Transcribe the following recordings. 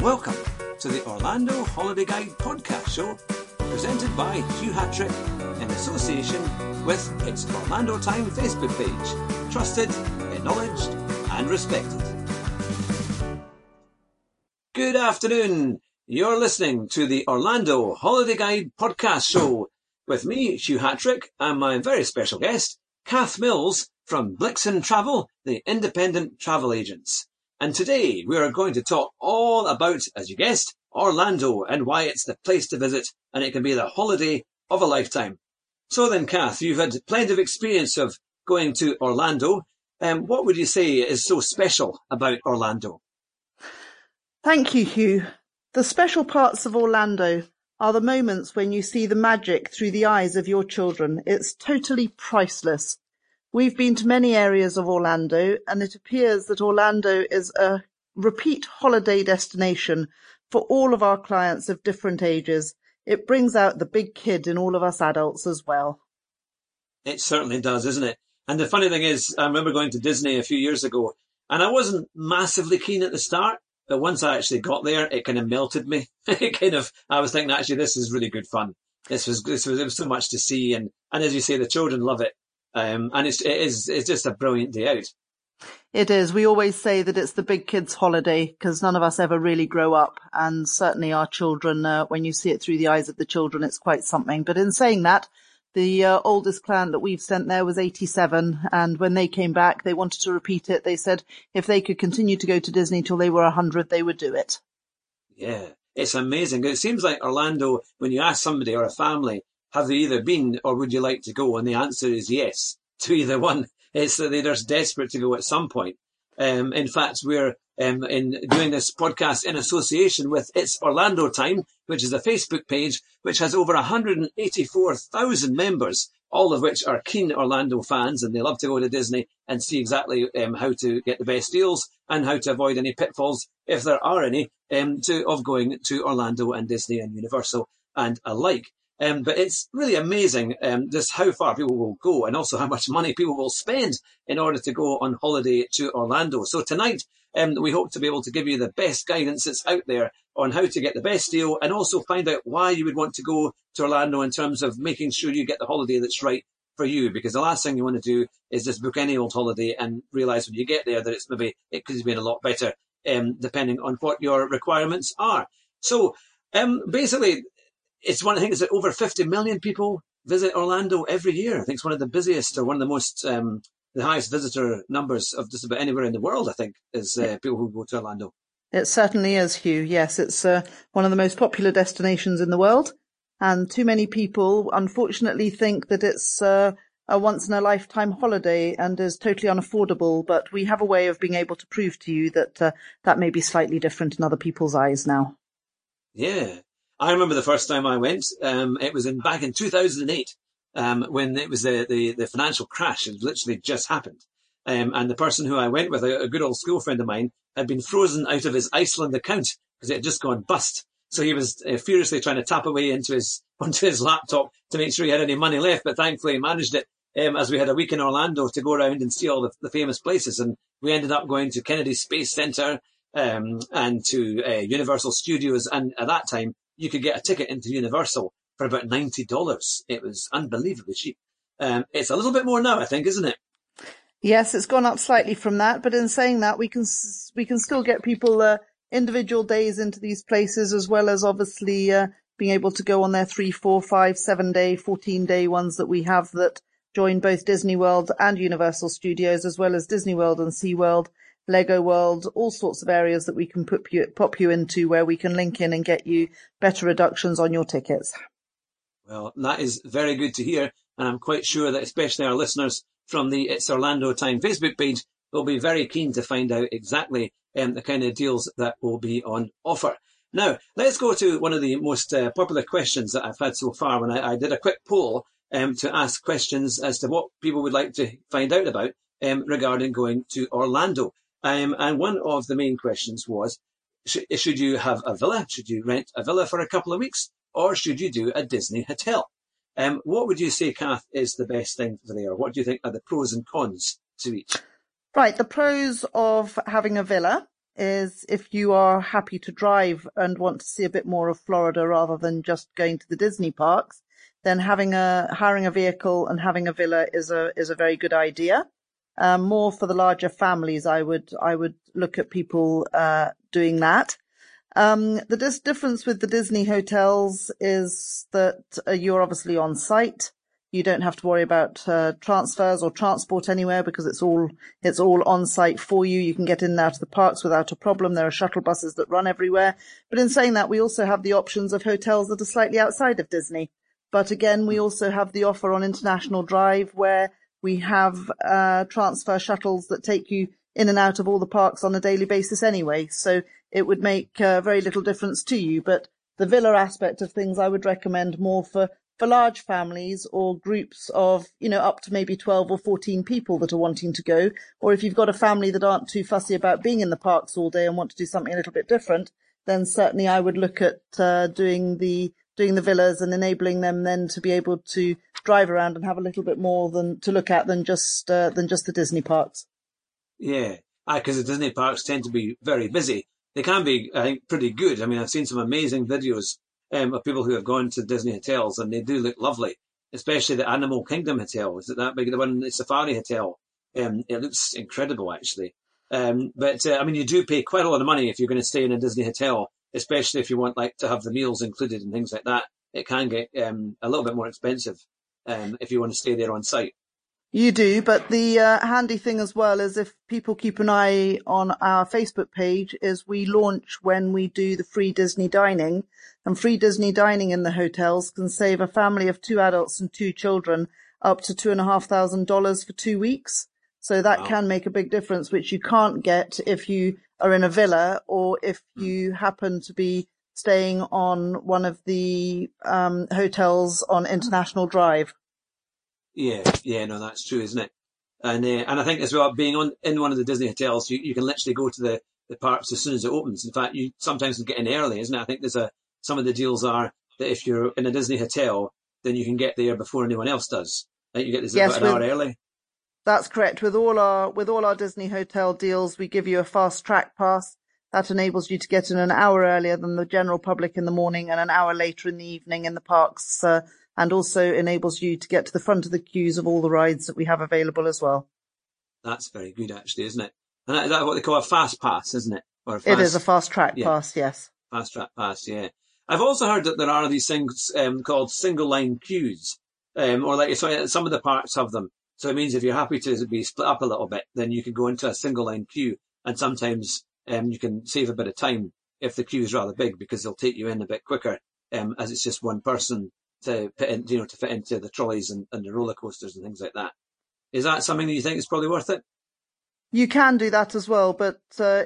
Welcome to the Orlando Holiday Guide podcast show, presented by Hugh Hatrick in association with It's Orlando Time Facebook page, trusted, acknowledged and respected. Good afternoon, you're listening to the Orlando Holiday Guide podcast show with me, Hugh Hatrick, and my very special guest, Kath Mills from Blixen Travel, the independent travel agents. And today we are going to talk all about, as you guessed, Orlando and why it's the place to visit and it can be the holiday of a lifetime. So then, Kath, you've had plenty of experience of going to Orlando. What would you say is so special about Orlando? Thank you, Hugh. The special parts of Orlando are the moments when you see the magic through the eyes of your children. It's totally priceless. We've been to many areas of Orlando, and it appears that Orlando is a repeat holiday destination for all of our clients of different ages. It brings out the big kid in all of us adults as well. It certainly does, isn't it? And the funny thing is, I remember going to Disney a few years ago, and I wasn't massively keen at the start, but once I actually got there, it kind of melted me. I was thinking, actually, this is really good fun. It was so much to see, and as you say, the children love it. And it's just a brilliant day out. It is. We always say that it's the big kids' holiday because none of us ever really grow up. And certainly our children, when you see it through the eyes of the children, it's quite something. But in saying that, the oldest client that we've sent there was 87. And when they came back, they wanted to repeat it. They said if they could continue to go to Disney till they were 100, they would do it. Yeah, it's amazing. It seems like Orlando, when you ask somebody or a family, have they either been or would you like to go? And the answer is yes to either one. It's that they're just desperate to go at some point. In fact, we're in doing this podcast in association with It's Orlando Time, which is a Facebook page which has over 184,000 members, all of which are keen Orlando fans, and they love to go to Disney and see exactly how to get the best deals and how to avoid any pitfalls, if there are any, of going to Orlando and Disney and Universal and alike. But it's really amazing just how far people will go and also how much money people will spend in order to go on holiday to Orlando. So tonight we hope to be able to give you the best guidance that's out there on how to get the best deal and also find out why you would want to go to Orlando in terms of making sure you get the holiday that's right for you. Because the last thing you want to do is just book any old holiday and realise when you get there that it could have been a lot better depending on what your requirements are. So basically... I think it's that over 50 million people visit Orlando every year. I think it's one of the busiest or one of the most, the highest visitor numbers of just about anywhere in the world, I think, is people who go to Orlando. It certainly is, Hugh. Yes, it's one of the most popular destinations in the world. And too many people, unfortunately, think that it's a once-in-a-lifetime holiday and is totally unaffordable. But we have a way of being able to prove to you that that may be slightly different in other people's eyes now. Yeah. I remember the first time I went, it was back in 2008, when it was the financial crash. It literally just happened. And the person who I went with, a good old school friend of mine, had been frozen out of his Iceland account because it had just gone bust. So he was furiously trying to tap away onto his laptop to make sure he had any money left. But thankfully he managed it, as we had a week in Orlando to go around and see all the famous places. And we ended up going to Kennedy Space Center, and to Universal Studios. And at that time, you could get a ticket into Universal for about $90. It was unbelievably cheap. It's a little bit more now, I think, isn't it? Yes, it's gone up slightly from that. But in saying that, we can still get people individual days into these places, as well as obviously being able to go on their 3, 4, 5, 7 day, 14-day ones that we have that join both Disney World and Universal Studios, as well as Disney World and SeaWorld, Lego World, all sorts of areas that we can pop you into where we can link in and get you better reductions on your tickets. Well, that is very good to hear. And I'm quite sure that especially our listeners from the It's Orlando Time Facebook page will be very keen to find out exactly the kind of deals that will be on offer. Now, let's go to one of the most popular questions that I've had so far when I did a quick poll to ask questions as to what people would like to find out about regarding going to Orlando. And one of the main questions was, should you have a villa? Should you rent a villa for a couple of weeks? Or should you do a Disney hotel? What would you say, Kath, is the best thing for there? What do you think are the pros and cons to each? Right, the pros of having a villa is if you are happy to drive and want to see a bit more of Florida rather than just going to the Disney parks, then hiring a vehicle and having a villa is a very good idea. More for the larger families, I would look at people doing that. The difference with the Disney hotels is that you're obviously on site. You don't have to worry about transfers or transport anywhere because it's all on site for you. You can get in and out of the parks without a problem. There are shuttle buses that run everywhere. But in saying that, we also have the options of hotels that are slightly outside of Disney. But again, we also have the offer on International Drive where we have transfer shuttles that take you in and out of all the parks on a daily basis anyway. So it would make very little difference to you. But the villa aspect of things, I would recommend more for large families or groups of, up to maybe 12 or 14 people that are wanting to go. Or if you've got a family that aren't too fussy about being in the parks all day and want to do something a little bit different, then certainly I would look at doing the villas and enabling them then to be able to drive around and have a little bit more than to look at than just the Disney parks. Yeah, because the Disney parks tend to be very busy. They can be, I think, pretty good. I mean, I've seen some amazing videos of people who have gone to Disney hotels, and they do look lovely, especially the Animal Kingdom hotel. Is it that big? The one, the Safari hotel. It looks incredible, actually. You do pay quite a lot of money if you're going to stay in a Disney hotel, especially if you want to have the meals included and things like that. It can get a little bit more expensive if you want to stay there on site. You do, but the handy thing as well is if people keep an eye on our Facebook page is we launch when we do the free Disney dining, and free Disney dining in the hotels can save a family of 2 adults and 2 children up to $2,500 for 2 weeks. So that can make a big difference, which you can't get if you are in a villa or if you happen to be staying on one of the hotels on International Drive. Yeah, no, that's true, isn't it? And I think as well, being in one of the Disney hotels, you can literally go to the parks as soon as it opens. In fact, you sometimes can get in early, isn't it? I think there's some of the deals are that if you're in a Disney hotel, then you can get there before anyone else does. I think you get this about an hour early. That's correct. With all our Disney hotel deals, we give you a fast track pass that enables you to get in an hour earlier than the general public in the morning and an hour later in the evening in the parks. And also enables you to get to the front of the queues of all the rides that we have available as well. That's very good, actually, isn't it? And that's what they call a fast pass, isn't it? It is a fast track pass, yes. Fast track pass, yeah. I've also heard that there are these things called single line queues, some of the parks have them. So it means if you're happy to be split up a little bit, then you can go into a single line queue, and sometimes you can save a bit of time if the queue is rather big because they'll take you in a bit quicker as it's just one person to fit into the trolleys and the roller coasters and things like that. Is that something that you think is probably worth it? You can do that as well, but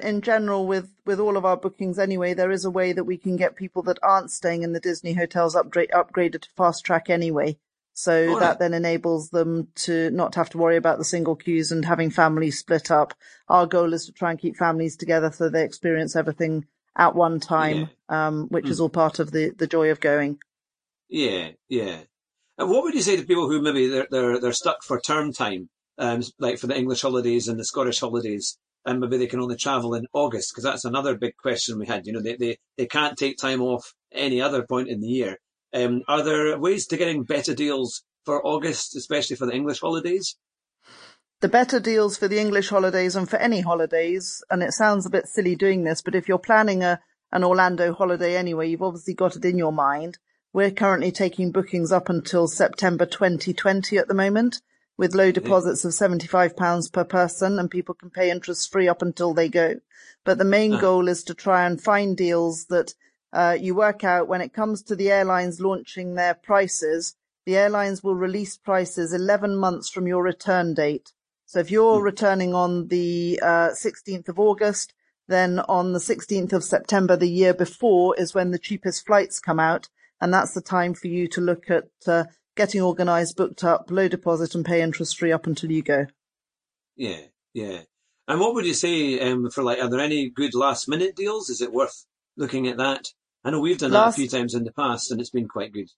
in general, with all of our bookings anyway, there is a way that we can get people that aren't staying in the Disney hotels upgraded to fast track anyway. So that then enables them to not have to worry about the single queues and having families split up. Our goal is to try and keep families together so they experience everything at one time, which is all part of the joy of going. Yeah. And what would you say to people who maybe they're stuck for term time, like for the English holidays and the Scottish holidays, and maybe they can only travel in August? Because that's another big question we had. They can't take time off any other point in the year. Are there ways to getting better deals for August, especially for the English holidays? The better deals for the English holidays and for any holidays, and it sounds a bit silly doing this, but if you're planning an Orlando holiday anyway, you've obviously got it in your mind. We're currently taking bookings up until September 2020 at the moment with low deposits of £75 per person, and people can pay interest free up until they go. But the main goal is to try and find deals that you work out when it comes to the airlines launching their prices. The airlines will release prices 11 months from your return date. So if you're returning on the 16th of August, then on the 16th of September the year before is when the cheapest flights come out. And that's the time for you to look at getting organised, booked up, low deposit and pay interest free up until you go. Yeah. And what would you say are there any good last minute deals? Is it worth looking at that? I know we've done that a few times in the past and it's been quite good.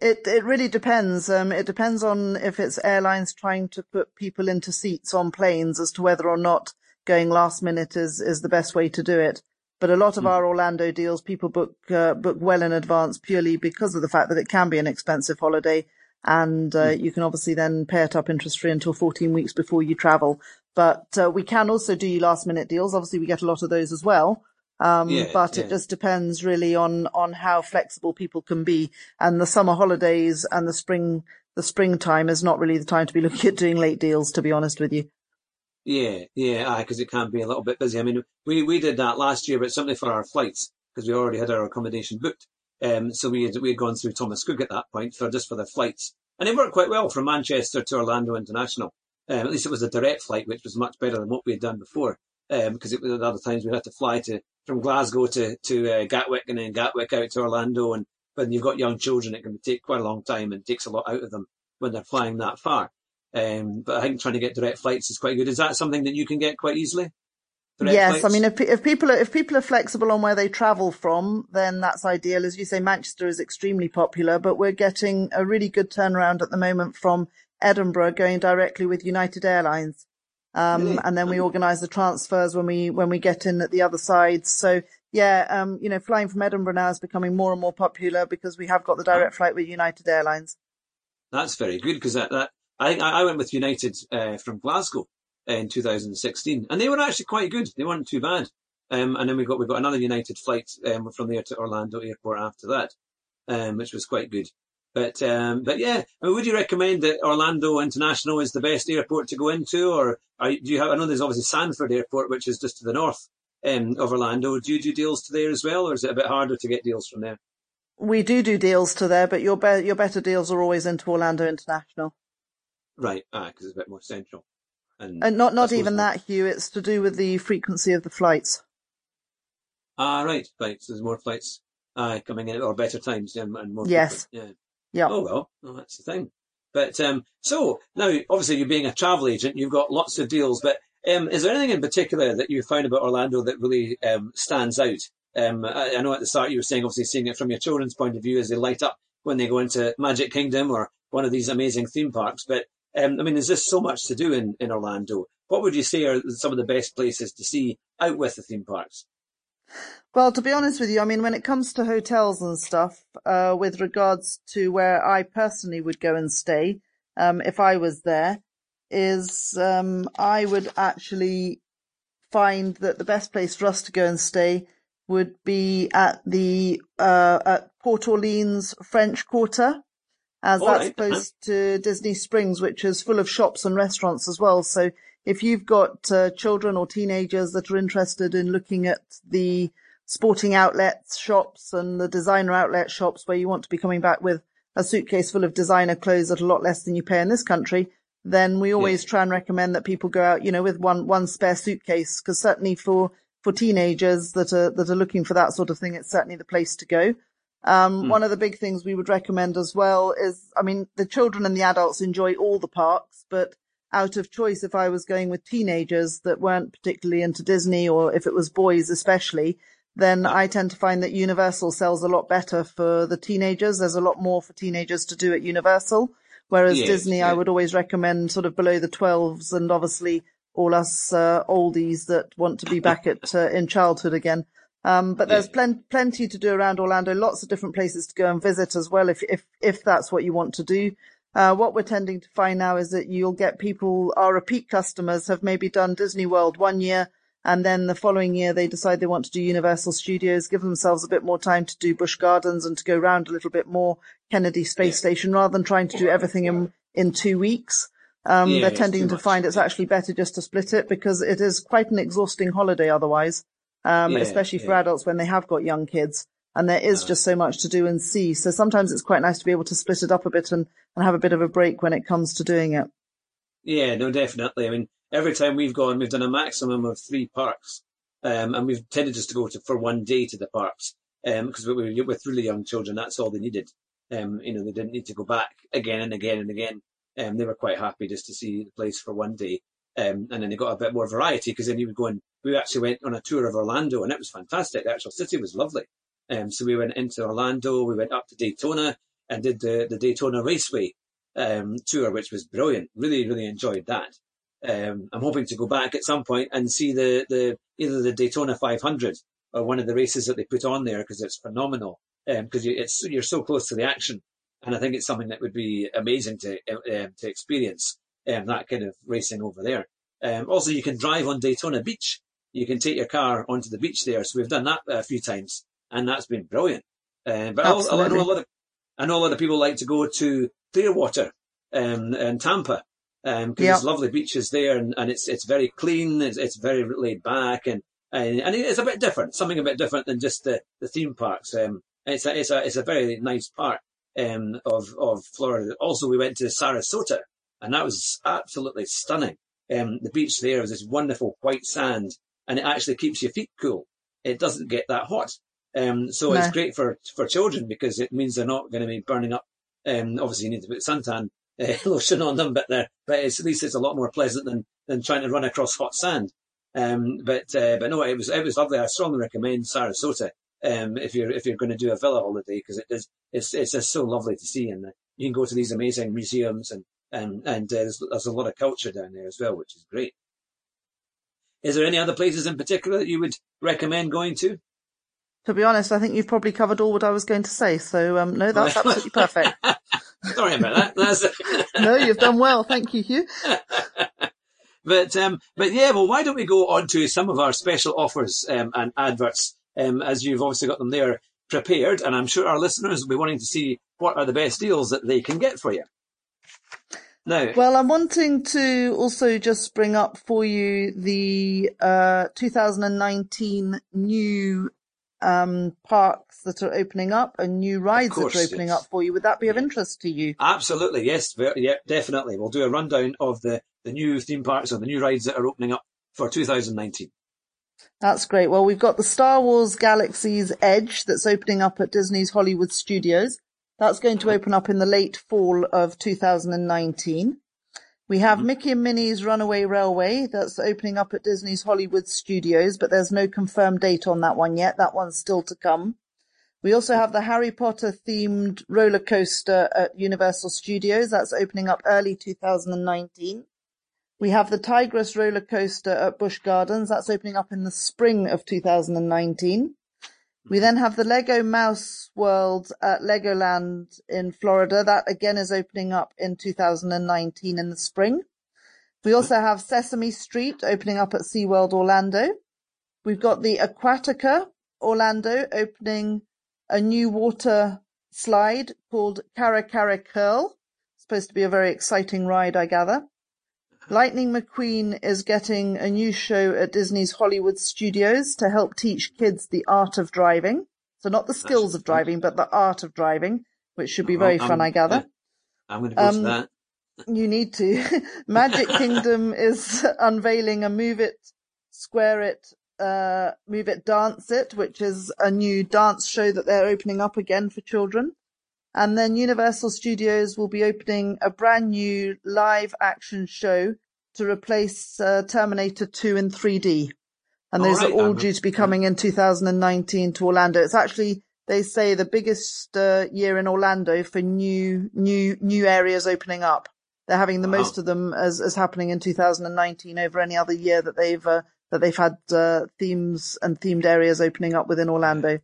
It really depends. It depends on if it's airlines trying to put people into seats on planes as to whether or not going last minute is the best way to do it. But a lot of our Orlando deals, people book well in advance purely because of the fact that it can be an expensive holiday. And you can obviously then pay it up interest-free until 14 weeks before you travel. But we can also do last-minute deals. Obviously, we get a lot of those as well. It just depends really on how flexible people can be. And the summer holidays and the springtime is not really the time to be looking at doing late deals, to be honest with you. Because it can be a little bit busy. I mean, we did that last year, but something for our flights, because we already had our accommodation booked. So we had gone through Thomas Cook at that point for the flights. And it worked quite well from Manchester to Orlando International. At least it was a direct flight, which was much better than what we had done before. Because it was at other times we had to fly from Glasgow to Gatwick and then Gatwick out to Orlando. And when you've got young children, it can take quite a long time and takes a lot out of them when they're flying that far. But I think trying to get direct flights is quite good. Is that something that you can get quite easily? Yes, flights? I mean, if people are flexible on where they travel from, then that's ideal. As you say, Manchester is extremely popular, but we're getting a really good turnaround at the moment from Edinburgh going directly with United Airlines. Really? And then we organise the transfers when we get in at the other side. So flying from Edinburgh now is becoming more and more popular because we have got the direct flight with United Airlines. That's very good because I went with United from Glasgow in 2016, and they were actually quite good. They weren't too bad. And then we got another United flight from there to Orlando Airport after that, which was quite good. But would you recommend that Orlando International is the best airport to go into, or do you have? I know there's obviously Sanford Airport, which is just to the north of Orlando. Do you do deals to there as well, or is it a bit harder to get deals from there? We do deals to there, but your better deals are always into Orlando International. Right, because it's a bit more central. And not even that, Hugh, it's to do with the frequency of the flights. Right, so there's more flights coming in at better times and more. Yes. Frequent. Yeah. Yep. Oh, well, that's the thing. But so now, obviously, you being a travel agent, you've got lots of deals, but is there anything in particular that you found about Orlando that really stands out? I know at the start you were saying, obviously, seeing it from your children's point of view as they light up when they go into Magic Kingdom or one of these amazing theme parks, but there's just so much to do in Orlando. What would you say are some of the best places to see out with the theme parks? Well, to be honest with you, I mean, when it comes to hotels and stuff, with regards to where I personally would go and stay, if I was there, is I would actually find that the best place for us to go and stay would be at the at Port Orleans French Quarter. As all that's right. Close to Disney Springs, which is full of shops and restaurants as well. So if you've got children or teenagers that are interested in looking at the sporting outlets shops and the designer outlet shops where you want to be coming back with a suitcase full of designer clothes at a lot less than you pay in this country, then we always try and recommend that people go out, with one spare suitcase, because certainly for teenagers that are looking for that sort of thing, it's certainly the place to go. One of the big things we would recommend as well is, the children and the adults enjoy all the parks, but out of choice, if I was going with teenagers that weren't particularly into Disney, or if it was boys especially, then I tend to find that Universal sells a lot better for the teenagers. There's a lot more for teenagers to do at Universal, whereas Disney, I would always recommend sort of below the 12s, and obviously all us oldies that want to be back at in childhood again. But there's plenty to do around Orlando, lots of different places to go and visit as well, if that's what you want to do. What we're tending to find now is that you'll get people, our repeat customers have maybe done Disney World one year, and then the following year they decide they want to do Universal Studios, give themselves a bit more time to do Busch Gardens and to go round a little bit more Kennedy Space Station, rather than trying to do everything in 2 weeks. They're tending to find it's actually better just to split it, because it is quite an exhausting holiday otherwise. Especially for adults when they have got young kids, and there is just so much to do and see. So sometimes it's quite nice to be able to split it up a bit and have a bit of a break when it comes to doing it. Yeah, no, definitely. I mean, every time we've gone, we've done a maximum of 3 parks, and we've tended just to go for one day to the parks, because with really young children, that's all they needed. They didn't need to go back again and again and again. They were quite happy just to see the place for one day. And then they got a bit more variety, because then you would go and we actually went on a tour of Orlando, and it was fantastic. The actual city was lovely. So we went into Orlando, we went up to Daytona and did the Daytona Raceway tour, which was brilliant. Really, really enjoyed that. I'm hoping to go back at some point and see either the Daytona 500 or one of the races that they put on there, because it's phenomenal, because you're so close to the action. And I think it's something that would be amazing to experience, that kind of racing over there. Also, you can drive on Daytona Beach. You can take your car onto the beach there. So we've done that a few times, and that's been brilliant. But I know a lot of people like to go to Clearwater and Tampa, because there's lovely beaches there, and it's very clean, it's very laid back, and it's a bit different, something a bit different than just the theme parks. It's a very nice part of Florida. Also, we went to Sarasota, and that was absolutely stunning. The beach there was this wonderful white sand, and it actually keeps your feet cool. It doesn't get that hot. So it's great for children, because it means they're not going to be burning up. Obviously, you need to put suntan lotion on them, but at least it's a lot more pleasant than trying to run across hot sand. But it was lovely. I strongly recommend Sarasota if you're going to do a villa holiday, because it's just so lovely to see, and you can go to these amazing museums and there's a lot of culture down there as well, which is great. Is there any other places in particular that you would recommend going to? To be honest, I think you've probably covered all what I was going to say. So, no, that's absolutely perfect. Sorry about that. No, you've done well. Thank you, Hugh. But why don't we go on to some of our special offers and adverts, as you've obviously got them there prepared. And I'm sure our listeners will be wanting to see what are the best deals that they can get for you. No. Well, I'm wanting to also just bring up for you the 2019 new parks that are opening up and new rides that are opening up for you. Would that be of interest to you? Absolutely, yes. Yeah, definitely. We'll do a rundown of the new theme parks or the new rides that are opening up for 2019. That's great. Well, we've got the Star Wars Galaxy's Edge that's opening up at Disney's Hollywood Studios. That's going to open up in the late fall of 2019. We have Mickey and Minnie's Runaway Railway. That's opening up at Disney's Hollywood Studios, but there's no confirmed date on that one yet. That one's still to come. We also have the Harry Potter themed roller coaster at Universal Studios. That's opening up early 2019. We have the Tigris roller coaster at Busch Gardens. That's opening up in the spring of 2019. We then have the Lego Mouse World at Legoland in Florida. That again is opening up in 2019 in the spring. We also have Sesame Street opening up at SeaWorld Orlando. We've got the Aquatica Orlando opening a new water slide called Cara Cara Curl. It's supposed to be a very exciting ride, I gather. Lightning McQueen is getting a new show at Disney's Hollywood Studios to help teach kids the art of driving. So not the skills of driving, but the art of driving, which should be very fun, I gather. I'm going to go to that. You need to. Magic Kingdom is unveiling a Move It, Square It, Move It, Dance It, which is a new dance show that they're opening up again for children. And then Universal Studios will be opening a brand new live action show to replace Terminator 2 in 3D. And those are all due to be coming in 2019 to Orlando. It's actually, they say, the biggest year in Orlando for new areas opening up. They're having the most of them as happening in 2019 over any other year that they've had themes and themed areas opening up within Orlando.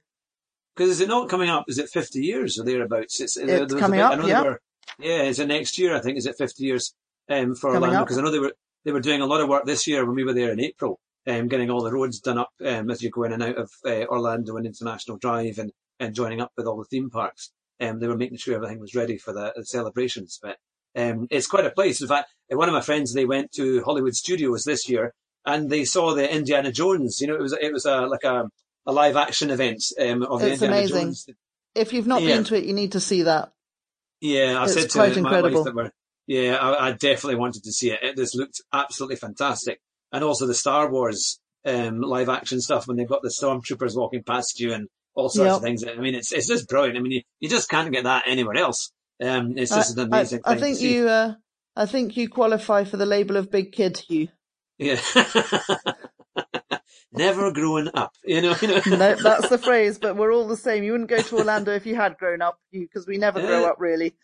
Because is it not coming up? Is it 50 years or thereabouts? It's coming up, yeah. Is it next year, I think? Is it 50 years for Orlando? Because I know they were doing a lot of work this year when we were there in April, getting all the roads done up as you go in and out of Orlando and International Drive and joining up with all the theme parks. They were making sure everything was ready for the celebrations. But it's quite a place. In fact, one of my friends, they went to Hollywood Studios this year and they saw the Indiana Jones. You know, it was like a live action event of the Indiana Jones. If you've not been to it, you need to see that. Yeah, I said to my wife that I definitely wanted to see it. It just looked absolutely fantastic. And also the Star Wars live action stuff when they've got the stormtroopers walking past you and all sorts of things. I mean, it's just brilliant. I mean, you just can't get that anywhere else. It's just an amazing thing. I think you qualify for the label of big kid, Hugh. Yeah. Never growing up, you know. No, that's the phrase, but we're all the same. You wouldn't go to Orlando if you had grown up, because we never grow up, really.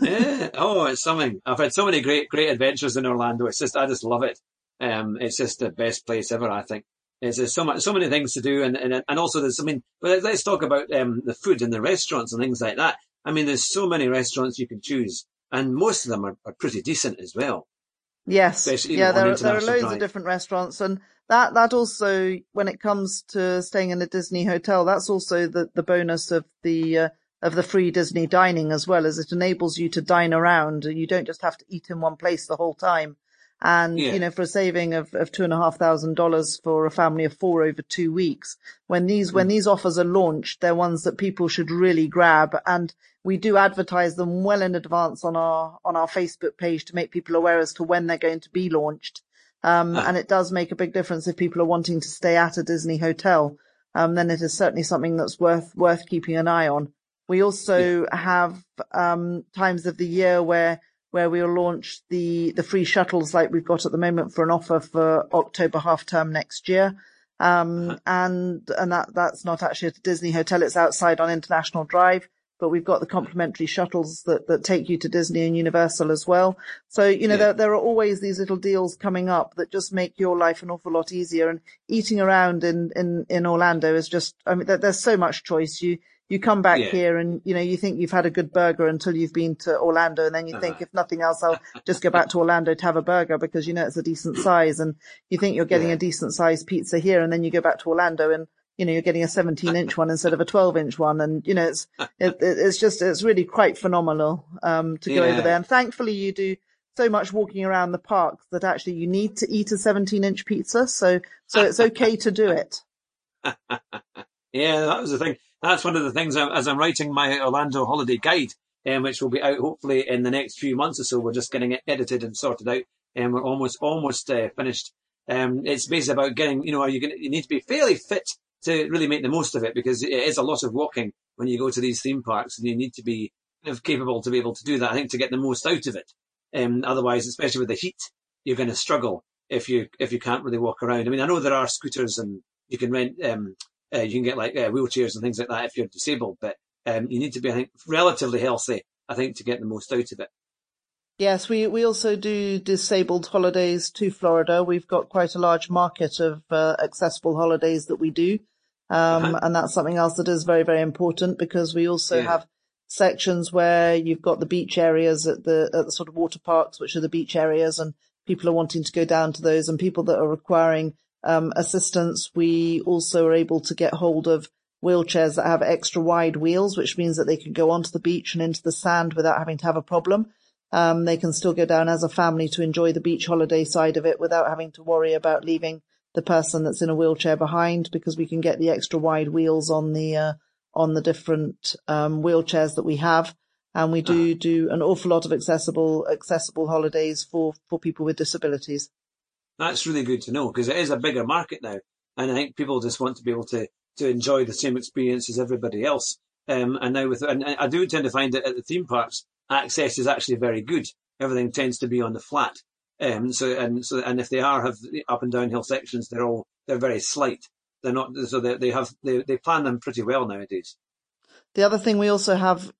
Yeah. Oh, it's something. I've had so many great adventures in Orlando. It's just, I just love it. It's just the best place ever, I think. There's so much, so many things to do, and also there's, I mean, but let's talk about the food and the restaurants and things like that. I mean, there's so many restaurants you can choose, and most of them are pretty decent as well. Yes, yeah, there are loads of different restaurants, and that also, when it comes to staying in a Disney hotel, that's also the bonus of the free Disney dining as well, as it enables you to dine around, and you don't just have to eat in one place the whole time. And, yeah, you know, for a saving of $2,500 for a family of four over 2 weeks, when these offers are launched, they're ones that people should really grab. And we do advertise them well in advance on our Facebook page to make people aware as to when they're going to be launched. And it does make a big difference if people are wanting to stay at a Disney hotel. Then it is certainly something that's worth keeping an eye on. We also have, times of the year where we'll launch the free shuttles like we've got at the moment for an offer for October half term next year. And that's not actually at a Disney hotel. It's outside on International Drive, but we've got the complimentary shuttles that take you to Disney and Universal as well. So, you know, there are always these little deals coming up that just make your life an awful lot easier. And eating around in Orlando is just, I mean, there's so much choice. You come back here and, you know, you think you've had a good burger until you've been to Orlando. And then you think, if nothing else, I'll just go back to Orlando to have a burger, because, you know, it's a decent size. And you think you're getting a decent size pizza here. And then you go back to Orlando and, you know, you're getting a 17-inch one instead of a 12-inch one. And, you know, it's really quite phenomenal to go over there. And thankfully, you do so much walking around the park that actually you need to eat a 17-inch pizza. So it's okay to do it. Yeah, that was the thing. That's one of the things, as I'm writing my Orlando holiday guide, which will be out hopefully in the next few months or so. We're just getting it edited and sorted out, and we're almost finished. It's basically about getting, you know, you need to be fairly fit to really make the most of it, because it is a lot of walking when you go to these theme parks, and you need to be capable to be able to do that, I think, to get the most out of it. Otherwise, especially with the heat, you're going to struggle if you can't really walk around. I mean, I know there are scooters and you can rent, you can get like wheelchairs and things like that if you're disabled, but you need to be, I think, relatively healthy, I think, to get the most out of it. Yes, we also do disabled holidays to Florida. We've got quite a large market of accessible holidays that we do. And that's something else that is very, very important, because we also have sections where you've got the beach areas at the sort of water parks, which are the beach areas, and people are wanting to go down to those, and people that are requiring assistance. We also are able to get hold of wheelchairs that have extra wide wheels, which means that they can go onto the beach and into the sand without having to have a problem. They can still go down as a family to enjoy the beach holiday side of it without having to worry about leaving the person that's in a wheelchair behind, because we can get the extra wide wheels on the different wheelchairs that we have. And we do an awful lot of accessible holidays for people with disabilities. That's really good to know, because it is a bigger market now, and I think people just want to be able to enjoy the same experience as everybody else. And I do tend to find that at the theme parks, access is actually very good. Everything tends to be on the flat, and if they have up and downhill sections, they're very slight. They're not, so they plan them pretty well nowadays. The other thing we also have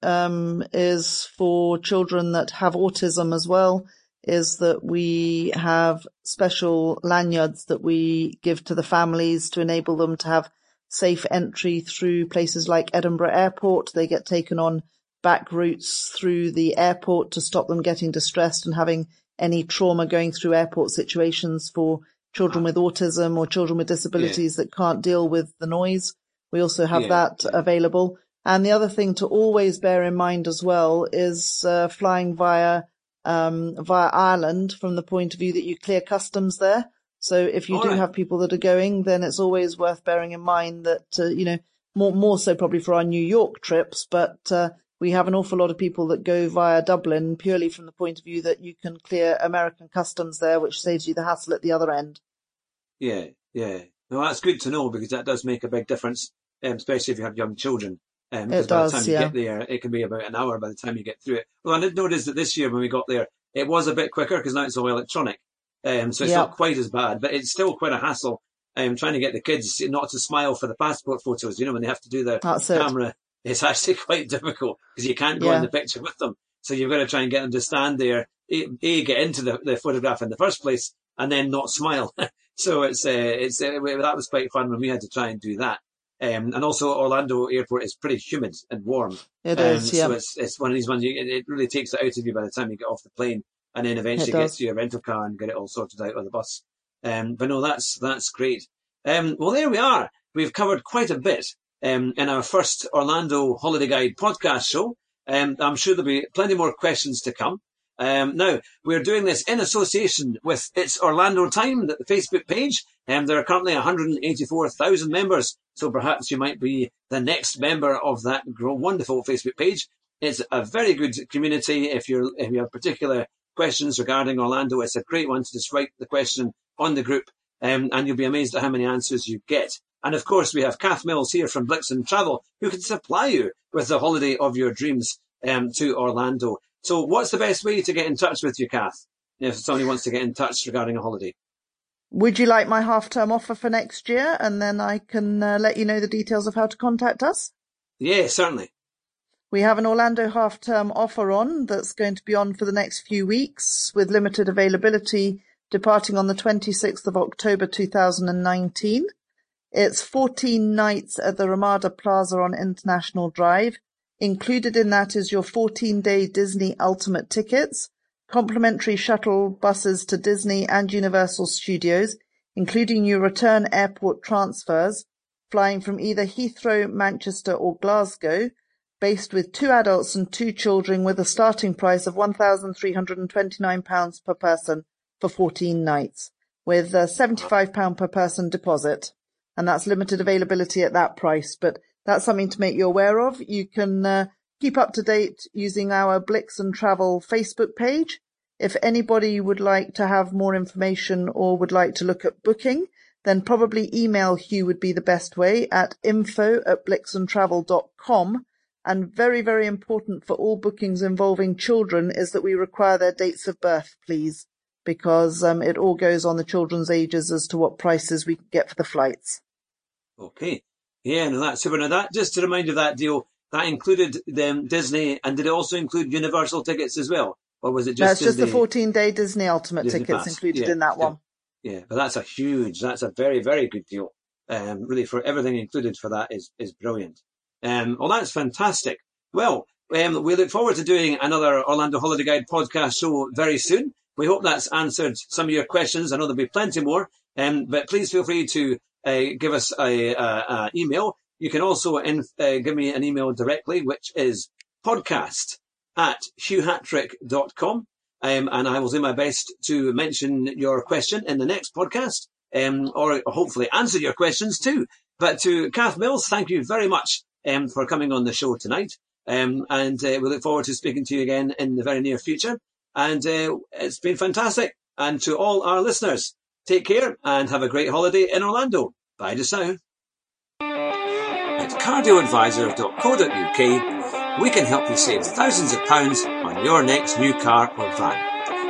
is for children that have autism as well, is that we have special lanyards that we give to the families to enable them to have safe entry through places like Edinburgh Airport. They get taken on back routes through the airport to stop them getting distressed and having any trauma going through airport situations for children with autism or children with disabilities that can't deal with the noise. We also have that available. And the other thing to always bear in mind as well is flying via Ireland, from the point of view that you clear customs there. So if you have people that are going, then it's always worth bearing in mind that, you know, more so probably for our New York trips, but we have an awful lot of people that go via Dublin purely from the point of view that you can clear American customs there, which saves you the hassle at the other end. Yeah, yeah. Well, that's good to know, because that does make a big difference, especially if you have young children. Because by the time you get there, it can be about an hour by the time you get through it. Well, I did notice that this year when we got there, it was a bit quicker, because now it's all electronic. So it's not quite as bad, but it's still quite a hassle. Trying to get the kids not to smile for the passport photos, you know, when they have to do their camera. It's actually quite difficult, because you can't go in the picture with them. So you've got to try and get them to stand there, A, get into the photograph in the first place, and then not smile. So that was quite fun when we had to try and do that. And also Orlando Airport is pretty humid and warm. It is, yeah. So it's one of these ones, it really takes it out of you by the time you get off the plane, and then eventually gets to your rental car and get it all sorted out on the bus. But no, that's great. Well, there we are. We've covered quite a bit in our first Orlando Holiday Guide podcast show. I'm sure there'll be plenty more questions to come. Now, we're doing this in association with It's Orlando Time, the Facebook page. There are currently 184,000 members, so perhaps you might be the next member of that wonderful Facebook page. It's a very good community. If you have particular questions regarding Orlando, it's a great one to just write the question on the group, and you'll be amazed at how many answers you get. And of course, we have Kath Mills here from Blixen Travel, who can supply you with the holiday of your dreams to Orlando. So what's the best way to get in touch with you, Kath, if somebody wants to get in touch regarding a holiday? Would you like my half-term offer for next year? And then I can let you know the details of how to contact us. Yeah, certainly. We have an Orlando half-term offer on that's going to be on for the next few weeks with limited availability, departing on the 26th of October 2019. It's 14 nights at the Ramada Plaza on International Drive. Included in that is your 14-day Disney Ultimate tickets, complimentary shuttle buses to Disney and Universal Studios, including your return airport transfers, flying from either Heathrow, Manchester or Glasgow, based with 2 adults and 2 children with a starting price of £1,329 per person for 14 nights, with a £75 per person deposit. And that's limited availability at that price, but that's something to make you aware of. You can keep up to date using our Blixen Travel Facebook page. If anybody would like to have more information or would like to look at booking, then probably email Hugh would be the best way at info@blixentravel.com. And very, very important for all bookings involving children is that we require their dates of birth, please, because it all goes on the children's ages as to what prices we can get for the flights. Okay. Yeah, no, that's super. Now, that, just to remind you of that deal, that included Disney, and did it also include Universal tickets as well? Or was it just Disney? That's just the 14-day Disney Ultimate Disney tickets Pass. Included in that one. Yeah, but that's a very, very good deal. Really, for everything included for that is brilliant. Well, that's fantastic. Well, we look forward to doing another Orlando Holiday Guide podcast show very soon. We hope that's answered some of your questions. I know there'll be plenty more, but please feel free to give us an email. You can also give me an email directly, which is podcast@hughhatrick.com. And I will do my best to mention your question in the next podcast, or hopefully answer your questions too. But to Kath Mills, thank you very much for coming on the show tonight. And we look forward to speaking to you again in the very near future. And it's been fantastic. And to all our listeners, take care and have a great holiday in Orlando. Bye just now. At cardealadvisor.co.uk, we can help you save thousands of pounds on your next new car or van.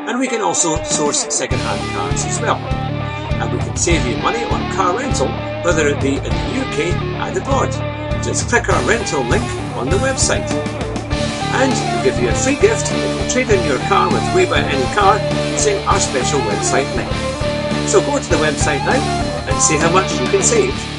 And we can also source second-hand cars as well. And we can save you money on car rental, whether it be in the UK and abroad. Just click our rental link on the website. And we'll give you a free gift if you trade in your car with We Buy Any Car using our special website link. So go to the website now and see how much you can save.